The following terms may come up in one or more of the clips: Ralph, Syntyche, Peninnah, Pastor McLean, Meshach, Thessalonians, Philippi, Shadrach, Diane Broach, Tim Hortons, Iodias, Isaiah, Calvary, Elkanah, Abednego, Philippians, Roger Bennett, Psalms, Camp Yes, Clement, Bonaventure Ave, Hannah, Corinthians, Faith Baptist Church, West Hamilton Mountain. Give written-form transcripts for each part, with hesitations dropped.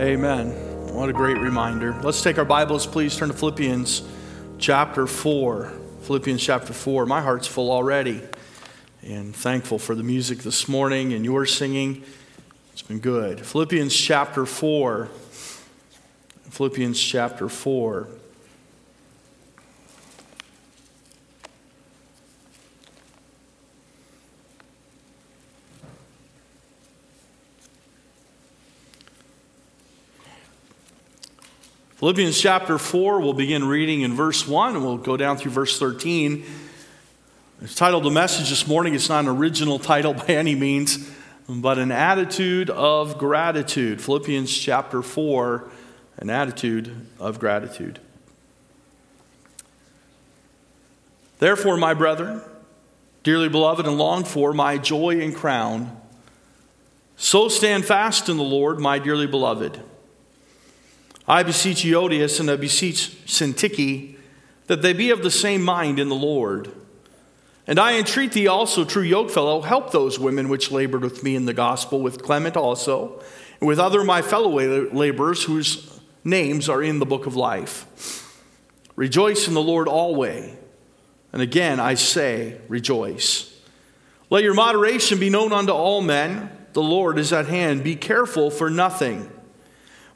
Amen. What a great reminder. Let's take our Bibles, please. Turn to Philippians chapter 4. Philippians chapter 4. My heart's full already. And thankful for the music this morning and your singing. It's been good. Philippians chapter 4. Philippians chapter 4. Philippians chapter 4, we'll begin reading in verse 1, and we'll go down through verse 13. It's titled the message this morning. It's not an original title by any means, but an attitude of gratitude. Philippians chapter 4, an attitude of gratitude. Therefore, my brethren, dearly beloved and longed for, my joy and crown, so stand fast in the Lord, my dearly beloved. I beseech Iodias and I beseech Syntyche that they be of the same mind in the Lord. And I entreat thee also, true yokefellow, help those women which labored with me in the gospel, with Clement also, and with other my fellow laborers whose names are in the book of life. Rejoice in the Lord always. And again I say, rejoice. Let your moderation be known unto all men. The Lord is at hand. Be careful for nothing.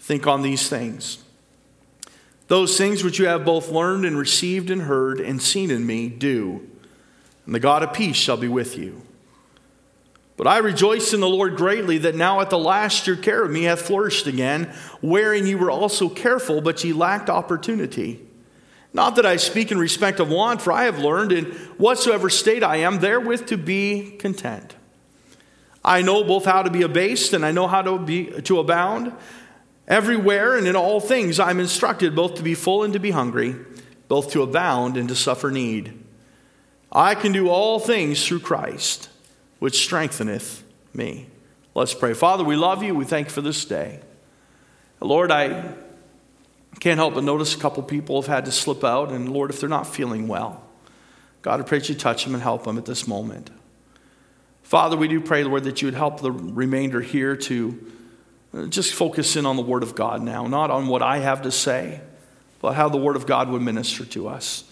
think on these things. Those things which you have both learned and received and heard and seen in me, do. And the God of peace shall be with you. But I rejoice in the Lord greatly that now at the last your care of me hath flourished again, wherein ye were also careful, but ye lacked opportunity. Not that I speak in respect of want, for I have learned in whatsoever state I am therewith to be content. I know both how to be abased and I know how to abound. Everywhere and in all things I am instructed both to be full and to be hungry, both to abound and to suffer need. I can do all things through Christ, which strengtheneth me. Let's pray. Father, we love you. We thank you for this day. Lord, I can't help but notice a couple people have had to slip out. And Lord, if they're not feeling well, God, I pray that you touch them and help them at this moment. Father, we do pray, Lord, that you would help the remainder here to just focus in on the Word of God now, not on what I have to say, but how the Word of God would minister to us.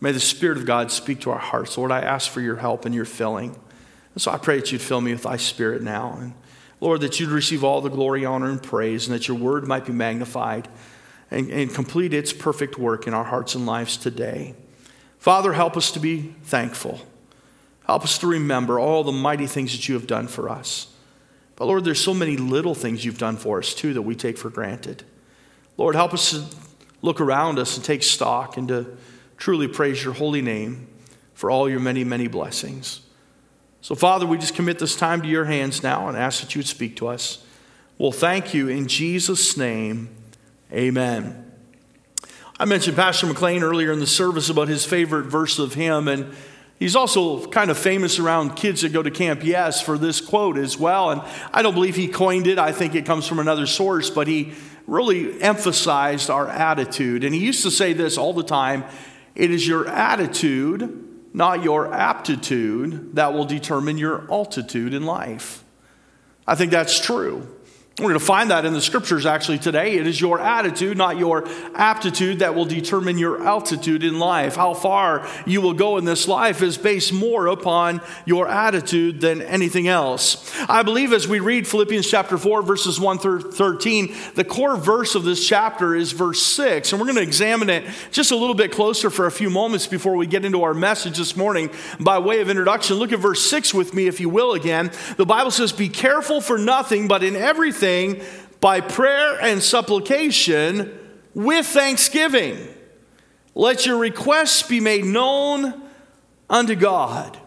May the Spirit of God speak to our hearts. Lord, I ask for your help and your filling. And so I pray that you'd fill me with thy Spirit now. And Lord, that you'd receive all the glory, honor, and praise, and that your Word might be magnified and complete its perfect work in our hearts and lives today. Father, help us to be thankful. Help us to remember all the mighty things that you have done for us. But Lord, there's so many little things you've done for us too that we take for granted. Lord, help us to look around us and take stock and to truly praise your holy name for all your many, many blessings. So Father, we just commit this time to your hands now and ask that you would speak to us. We'll thank you in Jesus' name. Amen. I mentioned Pastor McLean earlier in the service about his favorite verse of hymn, and he's also kind of famous around kids that go to Camp Yes for this quote as well. And I don't believe he coined it. I think it comes from another source, but he really emphasized our attitude. And he used to say this all the time: it is your attitude, not your aptitude, that will determine your altitude in life. I think that's true. We're going to find that in the scriptures actually today. It is your attitude, not your aptitude, that will determine your altitude in life. How far you will go in this life is based more upon your attitude than anything else. I believe as we read Philippians chapter 4, verses 1 through 13, the core verse of this chapter is verse 6. And we're going to examine it just a little bit closer for a few moments before we get into our message this morning. By way of introduction, look at verse 6 with me, if you will, again. The Bible says, be careful for nothing, but in everything, by prayer and supplication with thanksgiving, let your requests be made known unto God.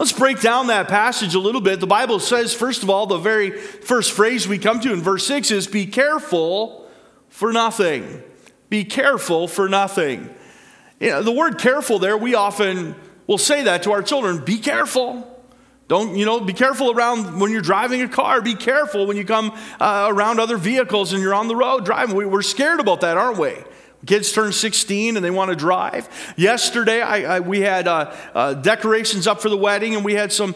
Let's break down that passage a little bit. The Bible says, first of all, the very first phrase we come to in verse 6 is, be careful for nothing. Be careful for nothing. You know, the word careful there, we often will say that to our children. Be careful. Don't, you know, be careful around when you're driving a car. Be careful when you come around other vehicles and you're on the road driving. We're scared about that, aren't we? Kids turn 16 and they want to drive. Yesterday, we had decorations up for the wedding, and we had some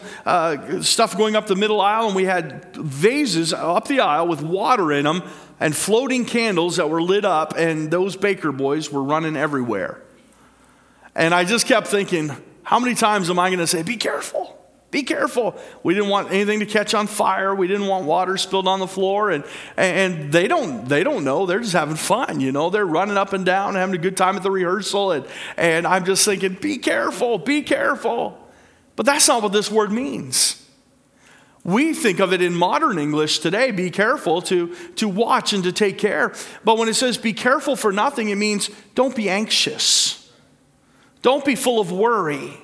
stuff going up the middle aisle, and we had vases up the aisle with water in them and floating candles that were lit up, and those baker boys were running everywhere. And I just kept thinking, how many times am I going to say, be careful? Be careful. We didn't want anything to catch on fire. We didn't want water spilled on the floor. And they don't know. They're just having fun, you know. They're running up and down, having a good time at the rehearsal. And I'm just thinking, be careful, be careful. But that's not what this word means. We think of it in modern English today, be careful, to watch and to take care. But when it says be careful for nothing, it means don't be anxious. Don't be full of worry.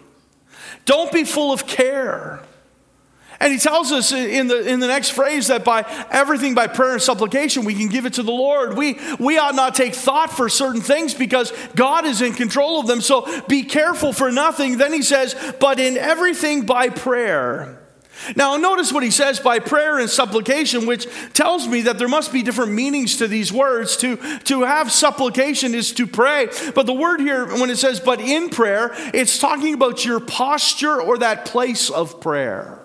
Don't be full of care. And he tells us in the next phrase that by everything, by prayer and supplication, we can give it to the Lord. We ought not take thought for certain things because God is in control of them. So be careful for nothing. Then he says, but in everything by prayer. Now notice what he says, by prayer and supplication, which tells me that there must be different meanings to these words. To have supplication is to pray. But the word here, when it says, but in prayer, it's talking about your posture or that place of prayer.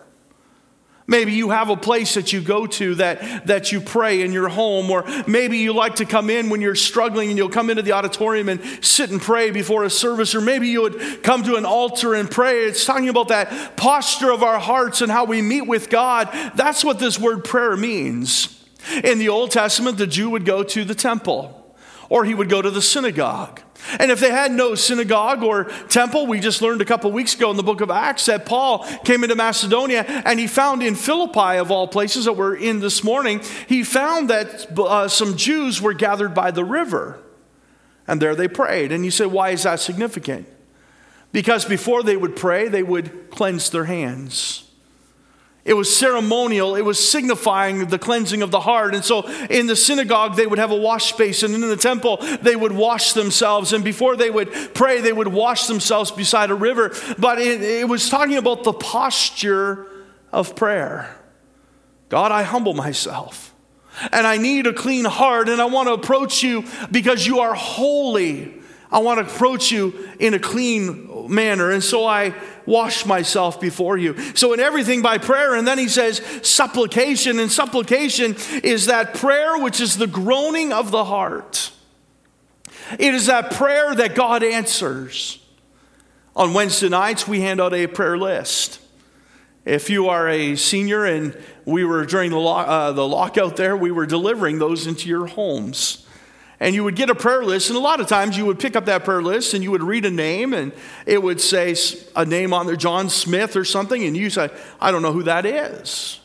Maybe you have a place that you go to that you pray in your home, or maybe you like to come in when you're struggling and you'll come into the auditorium and sit and pray before a service, or maybe you would come to an altar and pray. It's talking about that posture of our hearts and how we meet with God. That's what this word prayer means. In the Old Testament, the Jew would go to the temple, or he would go to the synagogue. And if they had no synagogue or temple, we just learned a couple weeks ago in the book of Acts that Paul came into Macedonia and he found in Philippi, of all places that we're in this morning, he found that some Jews were gathered by the river. And there they prayed. And you say, why is that significant? Because before they would pray, they would cleanse their hands. It was ceremonial. It was signifying the cleansing of the heart. And so in the synagogue, they would have a wash basin. And in the temple, they would wash themselves. And before they would pray, they would wash themselves beside a river. But it was talking about the posture of prayer. God, I humble myself. And I need a clean heart. And I want to approach you because you are holy. I want to approach you in a clean manner. And so I wash myself before you. So in everything by prayer. And then he says supplication. And supplication is that prayer which is the groaning of the heart. It is that prayer that God answers. On Wednesday nights, we hand out a prayer list. If you are a senior, and we were during the lockout there, we were delivering those into your homes. And you would get a prayer list, and a lot of times you would pick up that prayer list and you would read a name, and it would say a name on there, John Smith or something, and you say, I don't know who that is.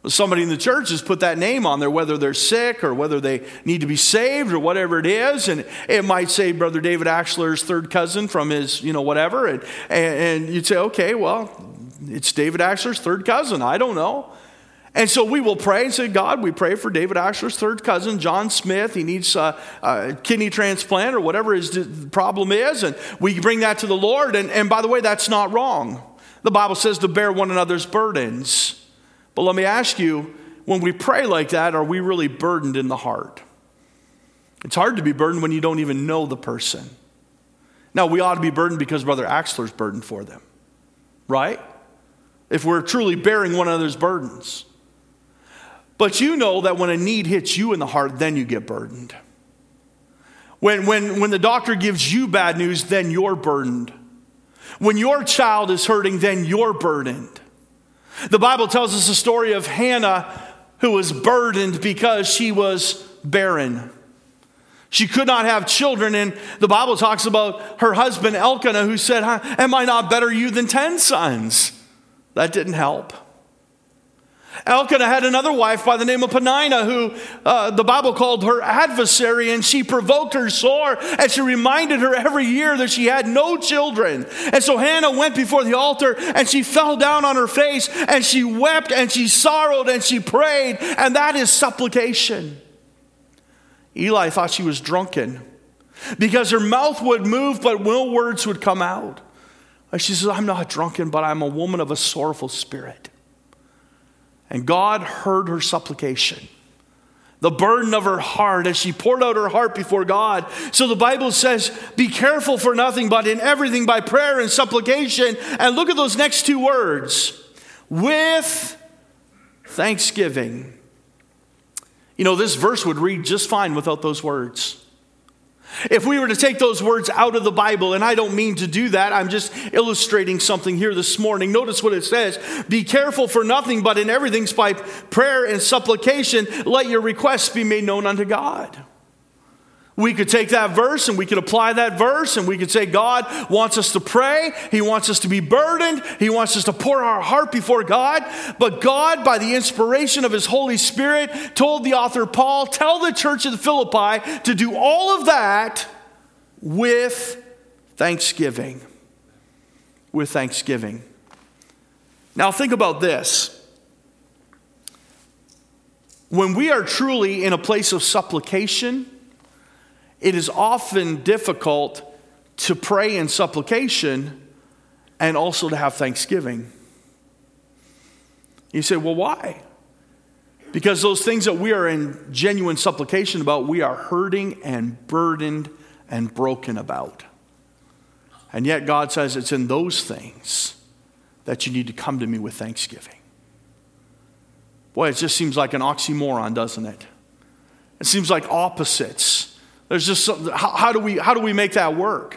But somebody in the church has put that name on there, whether they're sick or whether they need to be saved or whatever it is, and it might say Brother David Axler's third cousin from his, you know, whatever, and you'd say, okay, well, it's David Axler's third cousin, I don't know. And so we will pray and say, God, we pray for David Axler's third cousin, John Smith. He needs a kidney transplant or whatever his problem is. And we bring that to the Lord. And by the way, that's not wrong. The Bible says to bear one another's burdens. But let me ask you, when we pray like that, are we really burdened in the heart? It's hard to be burdened when you don't even know the person. Now, we ought to be burdened because Brother Axler's burdened for them, right? If we're truly bearing one another's burdens. But you know that when a need hits you in the heart, then you get burdened. When the doctor gives you bad news, then you're burdened. When your child is hurting, then you're burdened. The Bible tells us the story of Hannah, who was burdened because she was barren. She could not have children, and the Bible talks about her husband Elkanah, who said, am I not better you than 10 sons? That didn't help. Elkanah had another wife by the name of Peninnah, who the Bible called her adversary, and she provoked her sore, and she reminded her every year that she had no children. And so Hannah went before the altar, and she fell down on her face, and she wept, and she sorrowed, and she prayed, and that is supplication. Eli thought she was drunken, because her mouth would move, but no words would come out. And she says, I'm not drunken, but I'm a woman of a sorrowful spirit. And God heard her supplication, the burden of her heart, as she poured out her heart before God. So the Bible says, be careful for nothing, but in everything by prayer and supplication. And look at those next two words, with thanksgiving. You know, this verse would read just fine without those words. If we were to take those words out of the Bible, and I don't mean to do that, I'm just illustrating something here this morning. Notice what it says. Be careful for nothing, but in everything by prayer and supplication, let your requests be made known unto God. We could take that verse and we could apply that verse and we could say God wants us to pray. He wants us to be burdened. He wants us to pour our heart before God. But God, by the inspiration of his Holy Spirit, told the author Paul, tell the church of Philippi to do all of that with thanksgiving. With thanksgiving. Now think about this. When we are truly in a place of supplication, it is often difficult to pray in supplication and also to have thanksgiving. You say, well, why? Because those things that we are in genuine supplication about, we are hurting and burdened and broken about. And yet God says it's in those things that you need to come to me with thanksgiving. Boy, it just seems like an oxymoron, doesn't it? It seems like opposites. There's just something, how do we make that work?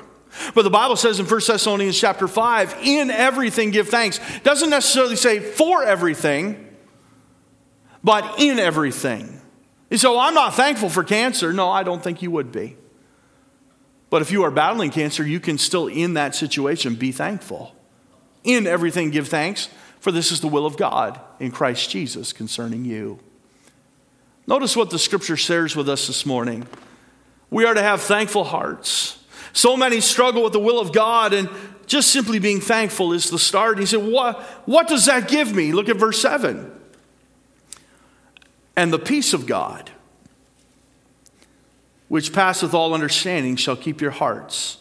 But the Bible says in 1 Thessalonians chapter 5, in everything give thanks. Doesn't necessarily say for everything, but in everything. You say, well, I'm not thankful for cancer. No, I don't think you would be. But if you are battling cancer, you can still in that situation be thankful. In everything give thanks, for this is the will of God in Christ Jesus concerning you. Notice what the scripture shares with us this morning. We are to have thankful hearts. So many struggle with the will of God, and just simply being thankful is the start. He said, what does that give me? Look at verse 7. And the peace of God, which passeth all understanding, shall keep your hearts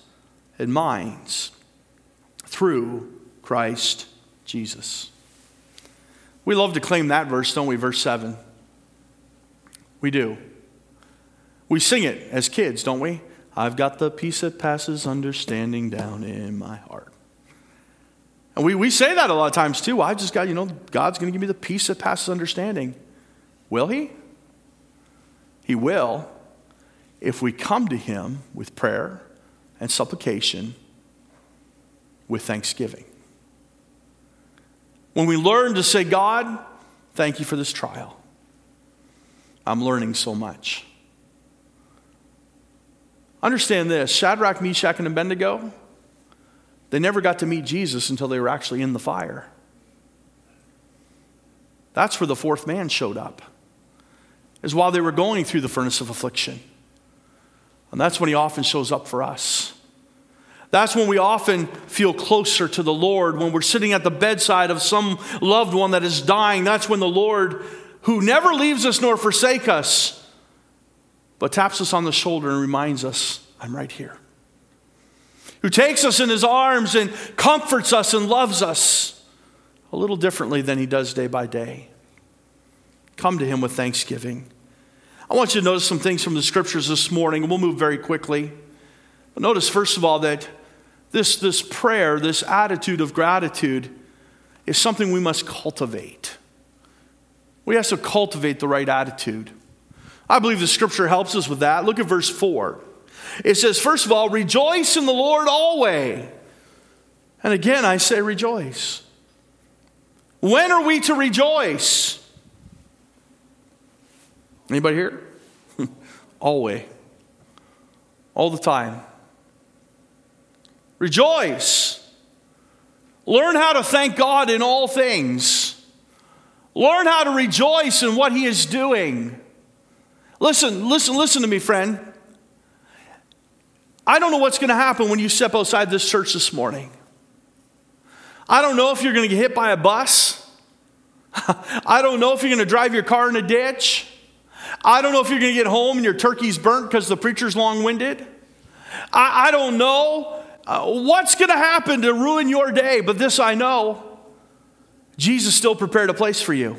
and minds through Christ Jesus. We love to claim that verse, don't we? Verse 7. We do. We sing it as kids, don't we? I've got the peace that passes understanding down in my heart. And we say that a lot of times too. I've just got, God's going to give me the peace that passes understanding. Will he? He will if we come to him with prayer and supplication with thanksgiving. When we learn to say, God, thank you for this trial. I'm learning so much. Understand this, Shadrach, Meshach, and Abednego, they never got to meet Jesus until they were actually in the fire. That's where the fourth man showed up, is while they were going through the furnace of affliction. And that's when he often shows up for us. That's when we often feel closer to the Lord, when we're sitting at the bedside of some loved one that is dying. That's when the Lord, who never leaves us nor forsake us, but taps us on the shoulder and reminds us, I'm right here. Who takes us in his arms and comforts us and loves us a little differently than he does day by day. Come to him with thanksgiving. I want you to notice some things from the scriptures this morning, and we'll move very quickly. But notice, first of all, that this prayer, this attitude of gratitude is something we must cultivate. We have to cultivate the right attitude. I believe the scripture helps us with that. Look at verse 4. It says, first of all, rejoice in the Lord always. And again, I say rejoice. When are we to rejoice? Anybody here? Always. All the time. Rejoice. Learn how to thank God in all things. Learn how to rejoice in what he is doing. Listen to me, friend. I don't know what's going to happen when you step outside this church this morning. I don't know if you're going to get hit by a bus. I don't know if you're going to drive your car in a ditch. I don't know if you're going to get home and your turkey's burnt because the preacher's long-winded. I don't know what's going to happen to ruin your day, but this I know. Jesus still prepared a place for you.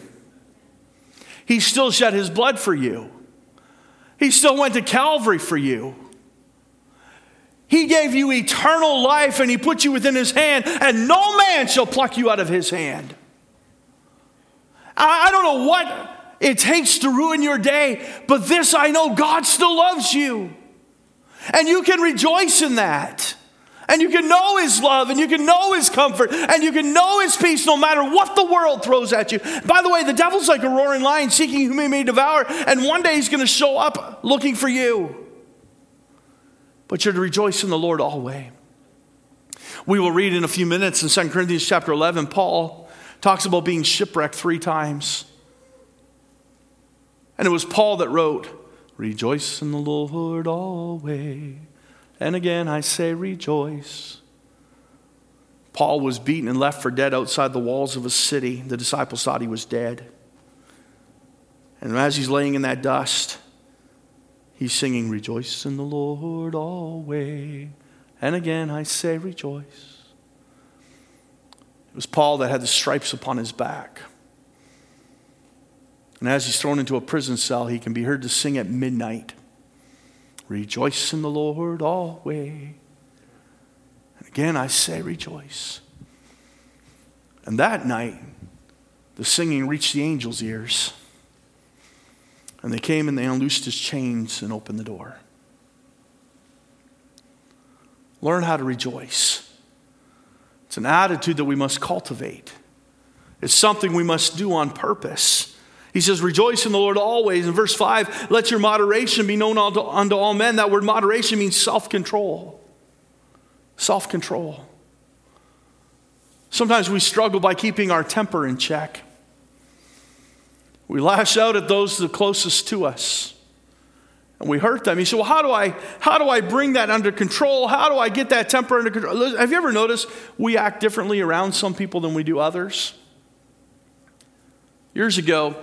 He still shed his blood for you. He still went to Calvary for you. He gave you eternal life and he put you within his hand, and no man shall pluck you out of his hand. I don't know what it takes to ruin your day, but this I know, God still loves you. And you can rejoice in that. And you can know his love, and you can know his comfort, and you can know his peace no matter what the world throws at you. By the way, the devil's like a roaring lion seeking whom he may devour, and one day he's going to show up looking for you. But you're to rejoice in the Lord always. We will read in a few minutes in 2 Corinthians chapter 11, Paul talks about being shipwrecked 3 times. And it was Paul that wrote, "Rejoice in the Lord always. And again, I say rejoice." Paul was beaten and left for dead outside the walls of a city. The disciples thought he was dead. And as he's laying in that dust, he's singing, "Rejoice in the Lord always. And again, I say rejoice." It was Paul that had the stripes upon his back. And as he's thrown into a prison cell, he can be heard to sing at midnight, "Rejoice in the Lord always. And again, I say rejoice." And that night, the singing reached the angels' ears. And they came and they unloosed his chains and opened the door. Learn how to rejoice. It's an attitude that we must cultivate. It's something we must do on purpose. He says, "Rejoice in the Lord always." In verse 5, "Let your moderation be known unto all men." That word moderation means self-control. Self-control. Sometimes we struggle by keeping our temper in check. We lash out at those the closest to us. And we hurt them. You say, "Well, how do I bring that under control? How do I get that temper under control?" Have you ever noticed we act differently around some people than we do others? Years ago,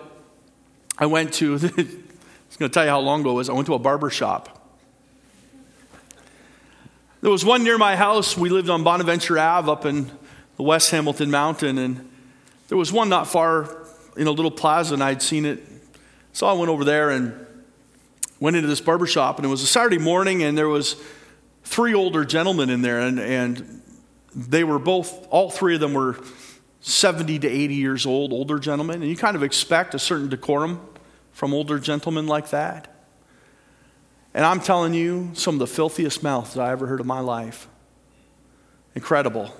I went to, I was going to tell you how long ago it was, I went to a barber shop. There was one near my house. We lived on Bonaventure Ave up in the West Hamilton Mountain. And there was one not far in a little plaza, and I'd seen it. So I went over there and went into this barbershop, and it was a Saturday morning, and there was 3 older gentlemen in there, and they were both, all 3 of them were 70 to 80 years old, older gentlemen, and you kind of expect a certain decorum from older gentlemen like that. And I'm telling you, some of the filthiest mouths I ever heard in my life. Incredible.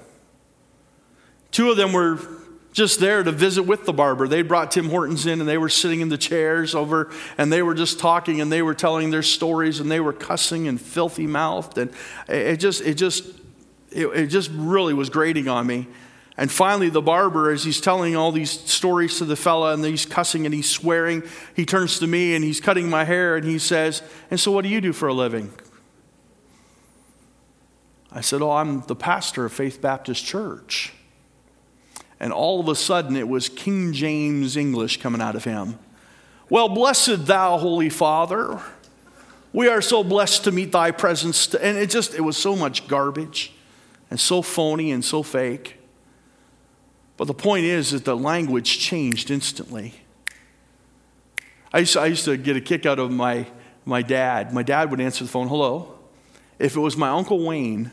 2 of them were just there to visit with the barber. They brought Tim Hortons in, and they were sitting in the chairs over, and they were just talking, and they were telling their stories, and they were cussing and filthy-mouthed, and it just really was grating on me. And finally, the barber, as he's telling all these stories to the fella, and he's cussing and he's swearing, he turns to me and he's cutting my hair, and he says, "And so what do you do for a living?" I said, "Oh, I'm the pastor of Faith Baptist Church." And all of a sudden, it was King James English coming out of him. "Well, blessed thou, Holy Father. We are so blessed to meet thy presence." And it was so much garbage and so phony and so fake. But the point is that the language changed instantly. I used to get a kick out of my dad. My dad would answer the phone, "Hello." If it was my Uncle Wayne,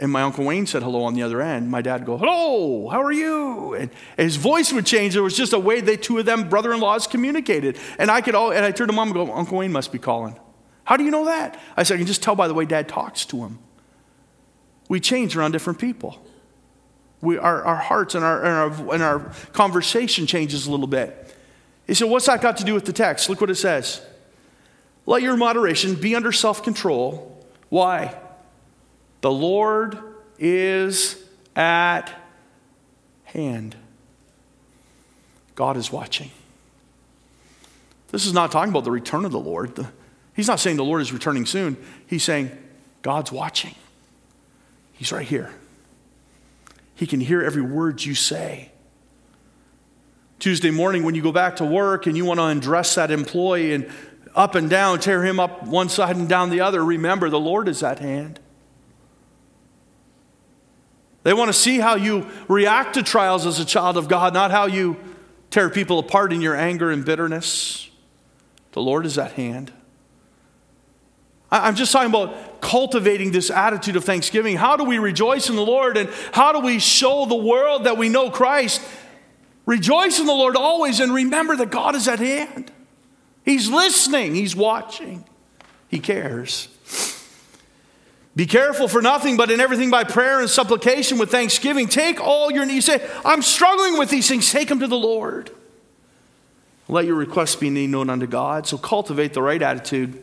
and my Uncle Wayne said hello on the other end, my dad would go, "Hello, how are you?" And his voice would change. There was just a way they 2 of them, brother-in-laws, communicated. And I turned to Mom and go, "Uncle Wayne must be calling." "How do you know that?" I said, "I can just tell by the way Dad talks to him." We change around different people. Our hearts and our conversation changes a little bit. He said, "What's that got to do with the text?" Look what it says. "Let your moderation be under self-control." Why? "The Lord is at hand." God is watching. This is not talking about the return of the Lord. He's not saying the Lord is returning soon. He's saying God's watching. He's right here. He can hear every word you say. Tuesday morning when you go back to work and you want to undress that employee and up and down, tear him up one side and down the other, remember the Lord is at hand. They want to see how you react to trials as a child of God, not how you tear people apart in your anger and bitterness. The Lord is at hand. I'm just talking about cultivating this attitude of thanksgiving. How do we rejoice in the Lord, and how do we show the world that we know Christ? Rejoice in the Lord always, and remember that God is at hand. He's listening. He's watching. He cares. Be careful for nothing, but in everything by prayer and supplication with thanksgiving. Take all your needs. Say, I'm struggling with these things. Take them to the Lord. Let your requests be made known unto God. So cultivate the right attitude.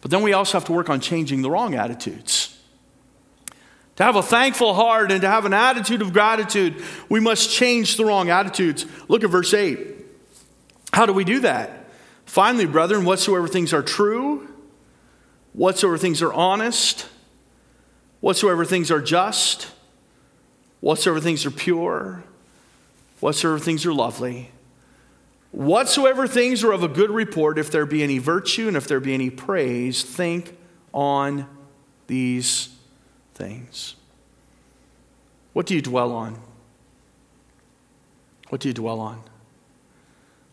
But then we also have to work on changing the wrong attitudes. To have a thankful heart and to have an attitude of gratitude, we must change the wrong attitudes. Look at verse 8. How do we do that? Finally, brethren, whatsoever things are true, whatsoever things are honest, whatsoever things are just, whatsoever things are pure, whatsoever things are lovely, whatsoever things are of a good report, if there be any virtue and if there be any praise, think on these things. What do you dwell on? What do you dwell on?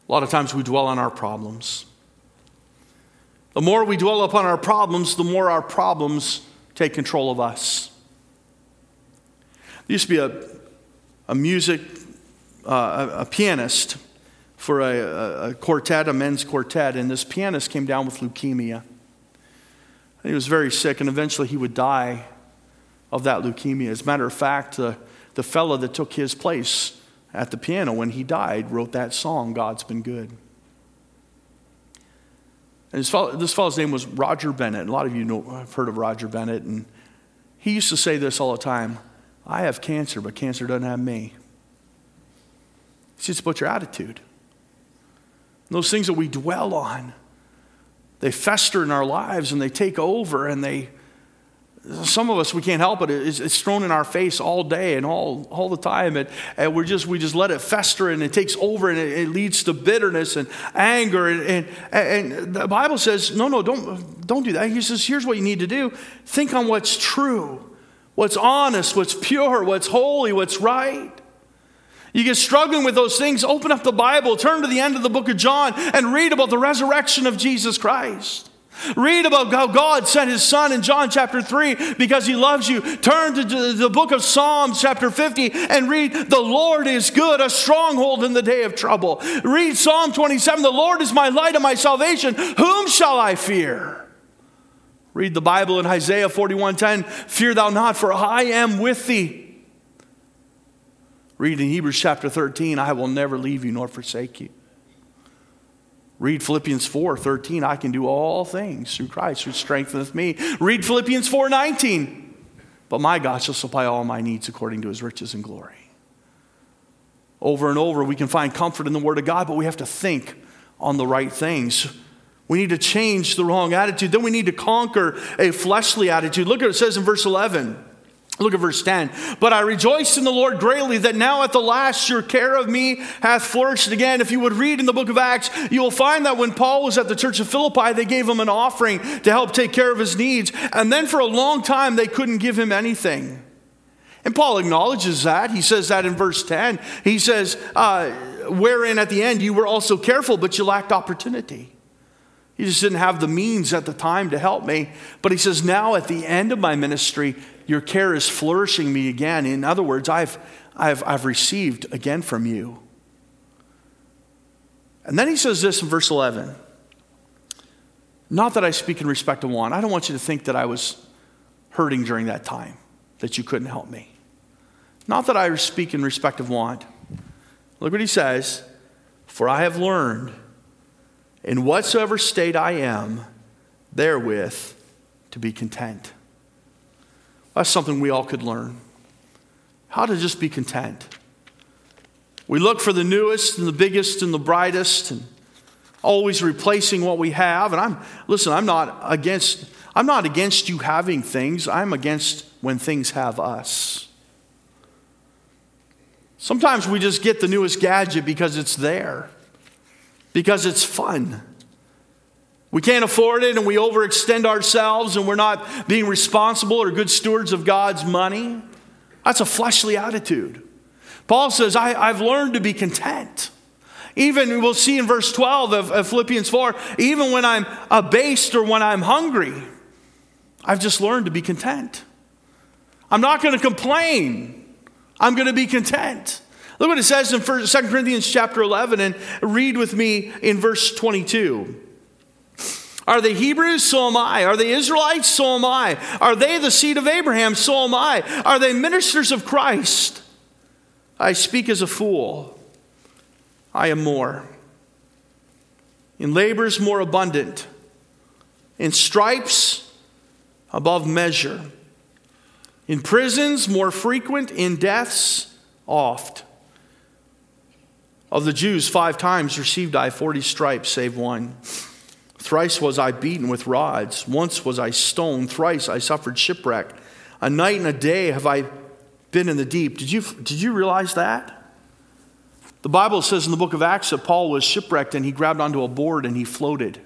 A lot of times we dwell on our problems. The more we dwell upon our problems, the more our problems take control of us. There used to be a pianist for a quartet, a men's quartet, and this pianist came down with leukemia. He was very sick, and eventually he would die of that leukemia. As a matter of fact, the fellow that took his place at the piano when he died wrote that song, God's Been Good. And this fellow's name was Roger Bennett. A lot of you have heard of Roger Bennett. And he used to say this all the time. I have cancer, but cancer doesn't have me. It's just about your attitude. And those things that we dwell on, they fester in our lives and they take over. And some of us, we can't help it. It's thrown in our face all day and all the time. And we just let it fester, and it takes over, and it leads to bitterness and anger. And the Bible says, no, don't do that. He says, here's what you need to do. Think on what's true, what's honest, what's pure, what's holy, what's right. You get struggling with those things, open up the Bible, turn to the end of the book of John, and read about the resurrection of Jesus Christ. Read about how God sent his son in John chapter 3 because he loves you. Turn to the book of Psalms chapter 50 and read, the Lord is good, a stronghold in the day of trouble. Read Psalm 27, the Lord is my light and my salvation. Whom shall I fear? Read the Bible in Isaiah 41:10, fear thou not, for I am with thee. Read in Hebrews chapter 13, I will never leave you nor forsake you. Read Philippians 4:13. I can do all things through Christ who strengtheneth me. Read Philippians 4:19. But my God shall supply all my needs according to his riches and glory. Over and over we can find comfort in the word of God, but we have to think on the right things. We need to change the wrong attitude. Then we need to conquer a fleshly attitude. Look at what it says in verse 11. Look at verse 10. But I rejoiced in the Lord greatly that now at the last your care of me hath flourished again. If you would read in the book of Acts, you will find that when Paul was at the church of Philippi, they gave him an offering to help take care of his needs. And then for a long time, they couldn't give him anything. And Paul acknowledges that. He says that in verse 10. He says, wherein at the end you were also careful, but you lacked opportunity. You just didn't have the means at the time to help me. But he says, now at the end of my ministry, your care is flourishing me again. In other words, I've received again from you. And then he says this in verse 11. Not that I speak in respect to want. I don't want you to think that I was hurting during that time, that you couldn't help me. Not that I speak in respect of want. Look what he says. For I have learned, in whatsoever state I am, therewith to be content. That's something we all could learn. How to just be content. We look for the newest and the biggest and the brightest and always replacing what we have. And I'm not against you having things. I'm against when things have us. Sometimes we just get the newest gadget because it's there, because it's fun. We can't afford it and we overextend ourselves and we're not being responsible or good stewards of God's money. That's a fleshly attitude. Paul says, I've learned to be content. Even, we'll see in verse 12 of Philippians 4, even when I'm abased or when I'm hungry, I've just learned to be content. I'm not going to complain. I'm going to be content. Look what it says in 2 Corinthians chapter 11, and read with me in verse 22. Are they Hebrews? So am I. Are they Israelites? So am I. Are they the seed of Abraham? So am I. Are they ministers of Christ? I speak as a fool. I am more. In labors more abundant. In stripes above measure. In prisons more frequent. In deaths oft. Of the Jews 5 times received I 40 stripes save one. Thrice was I beaten with rods. Once was I stoned. Thrice I suffered shipwreck. A night and a day have I been in the deep. Did you realize that? The Bible says in the book of Acts that Paul was shipwrecked and he grabbed onto a board and he floated.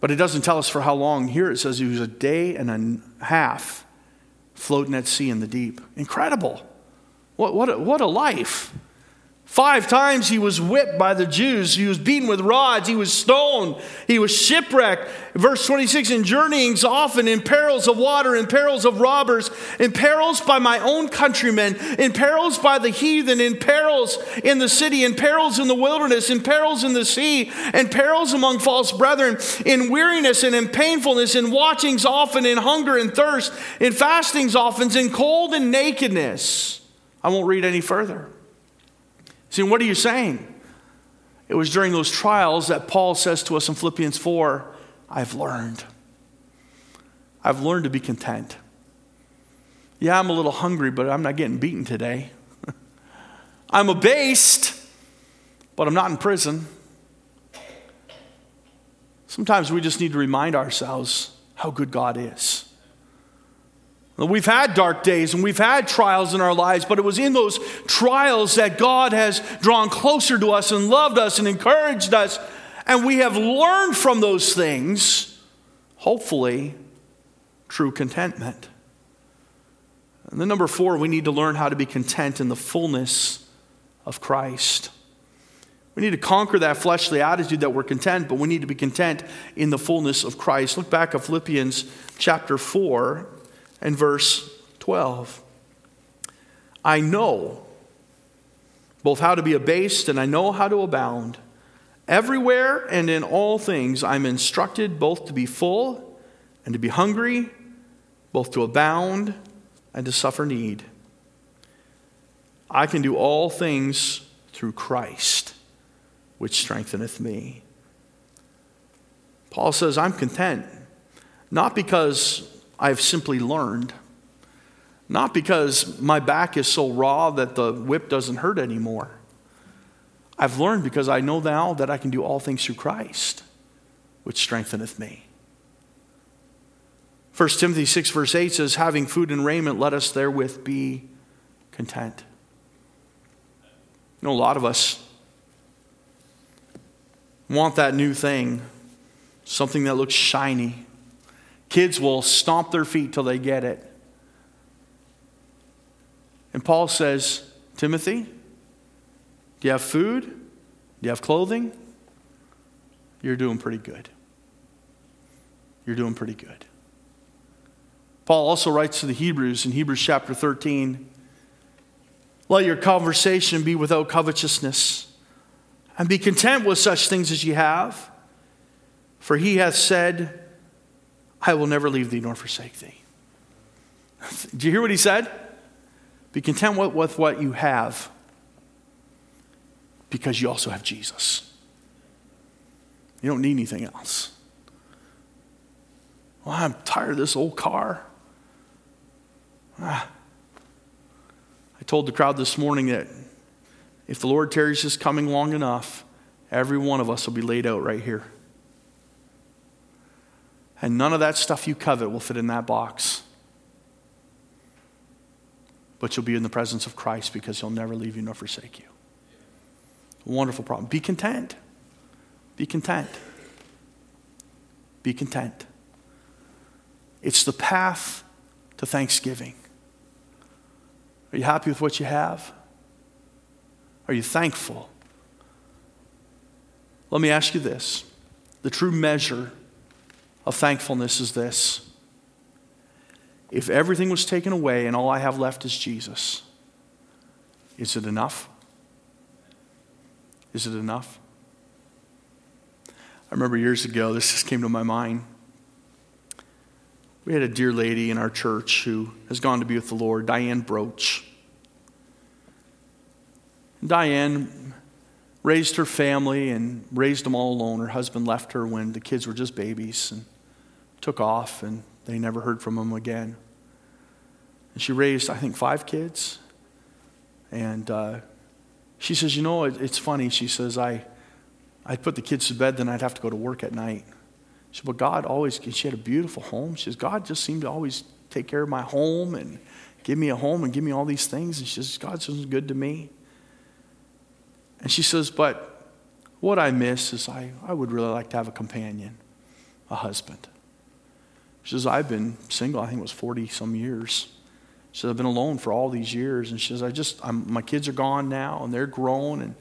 But it doesn't tell us for how long. Here it says he was a day and a half floating at sea in the deep. Incredible. What a life. 5 times he was whipped by the Jews. He was beaten with rods. He was stoned. He was shipwrecked. Verse 26, in journeyings often, in perils of water, in perils of robbers, in perils by my own countrymen, in perils by the heathen, in perils in the city, in perils in the wilderness, in perils in the sea, in perils among false brethren, in weariness and in painfulness, in watchings often, in hunger and thirst, in fastings often, in cold and nakedness. I won't read any further. See, what are you saying? It was during those trials that Paul says to us in Philippians 4, I've learned. I've learned to be content. Yeah, I'm a little hungry, but I'm not getting beaten today. I'm abased, but I'm not in prison. Sometimes we just need to remind ourselves how good God is. We've had dark days and we've had trials in our lives, but it was in those trials that God has drawn closer to us and loved us and encouraged us. And we have learned from those things, hopefully, true contentment. And then 4, we need to learn how to be content in the fullness of Christ. We need to conquer that fleshly attitude that we're content, but we need to be content in the fullness of Christ. Look back at Philippians chapter 4. And verse 12, I know both how to be abased and I know how to abound. Everywhere and in all things I'm instructed both to be full and to be hungry, both to abound and to suffer need. I can do all things through Christ, which strengtheneth me. Paul says, I'm content, not because I've simply learned. Not because my back is so raw that the whip doesn't hurt anymore. I've learned because I know now that I can do all things through Christ, which strengtheneth me. 1 Timothy 6 verse 8 says, having food and raiment, let us therewith be content. You know, a lot of us want that new thing, something that looks shiny. Kids will stomp their feet till they get it. And Paul says, Timothy, do you have food? Do you have clothing? You're doing pretty good. You're doing pretty good. Paul also writes to the Hebrews in Hebrews chapter 13, let your conversation be without covetousness, and be content with such things as ye have, for he hath said, I will never leave thee nor forsake thee. Do you hear what he said? Be content with what you have, because you also have Jesus. You don't need anything else. Well, I'm tired of this old car. I told the crowd this morning that if the Lord tarries his coming long enough, every one of us will be laid out right here. And none of that stuff you covet will fit in that box. But you'll be in the presence of Christ because he'll never leave you nor forsake you. Wonderful problem. Be content. Be content. Be content. It's the path to thanksgiving. Are you happy with what you have? Are you thankful? Let me ask you this. The true measure of thankfulness is this. If everything was taken away and all I have left is Jesus, is it enough? Is it enough? I remember years ago, this just came to my mind. We had a dear lady in our church who has gone to be with the Lord, Diane Broach. Diane raised her family and raised them all alone. Her husband left her when the kids were just babies and took off, and they never heard from him again. And she raised, I think, 5 kids. And she says, you know, it's funny. She says, I'd put the kids to bed, then I'd have to go to work at night. She said, but God always, she had a beautiful home. She says, God just seemed to always take care of my home and give me a home and give me all these things. And she says, God's been good to me. And she says, but what I miss is I would really like to have a companion, a husband. She says, I've been single, I think it was 40-some years. She says, I've been alone for all these years. And she says, my kids are gone now, and they're grown, and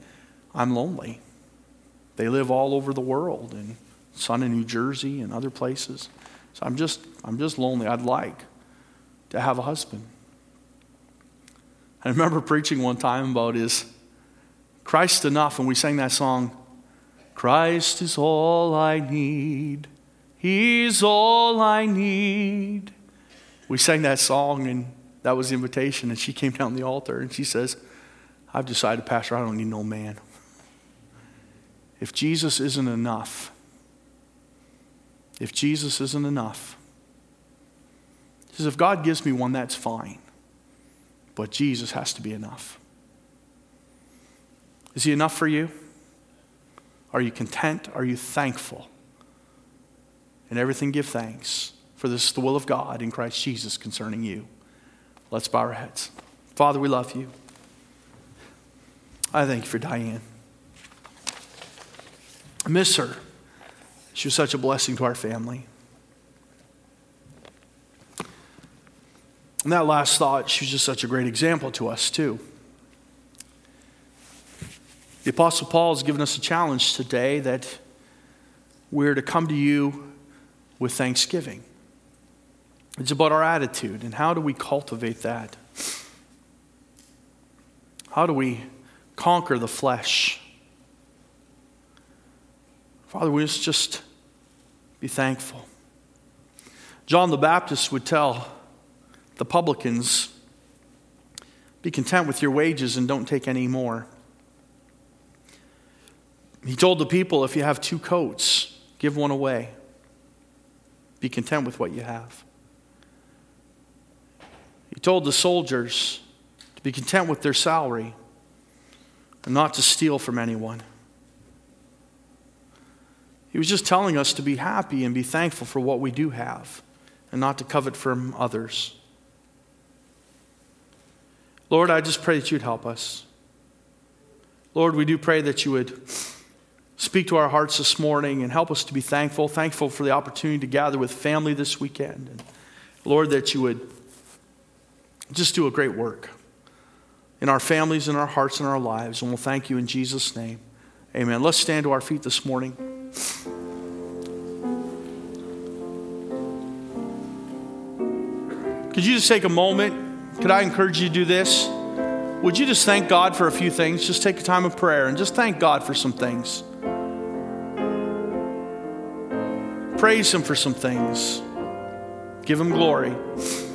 I'm lonely. They live all over the world, and son in New Jersey and other places. So I'm just lonely. I'd like to have a husband. I remember preaching one time about is Christ enough, and we sang that song, Christ is all I need. He's all I need. We sang that song, and that was the invitation, and she came down the altar, and she says, I've decided, Pastor, I don't need no man. If Jesus isn't enough, if Jesus isn't enough, she says, if God gives me one, that's fine, but Jesus has to be enough. Is he enough for you? Are you content? Are you thankful? In everything give thanks, for this is the will of God in Christ Jesus concerning you. Let's bow our heads. Father, we love you. I thank you for Diane. I miss her. She was such a blessing to our family. And that last thought, she was just such a great example to us too. The Apostle Paul has given us a challenge today that we're to come to you with thanksgiving. It's about our attitude, and how do we cultivate that? How do we conquer the flesh? Father, we must just be thankful. John the Baptist would tell the publicans, be content with your wages and don't take any more. He told the people, if you have 2 coats, give one away. Be content with what you have. He told the soldiers to be content with their salary and not to steal from anyone. He was just telling us to be happy and be thankful for what we do have and not to covet from others. Lord, I just pray that you'd help us. Lord, we do pray that you would speak to our hearts this morning and help us to be thankful, thankful for the opportunity to gather with family this weekend. And Lord, that you would just do a great work in our families, in our hearts, in our lives. And we'll thank you in Jesus' name. Amen. Let's stand to our feet this morning. Could you just take a moment? Could I encourage you to do this? Would you just thank God for a few things? Just take a time of prayer and just thank God for some things. Praise him for some things. Give him glory.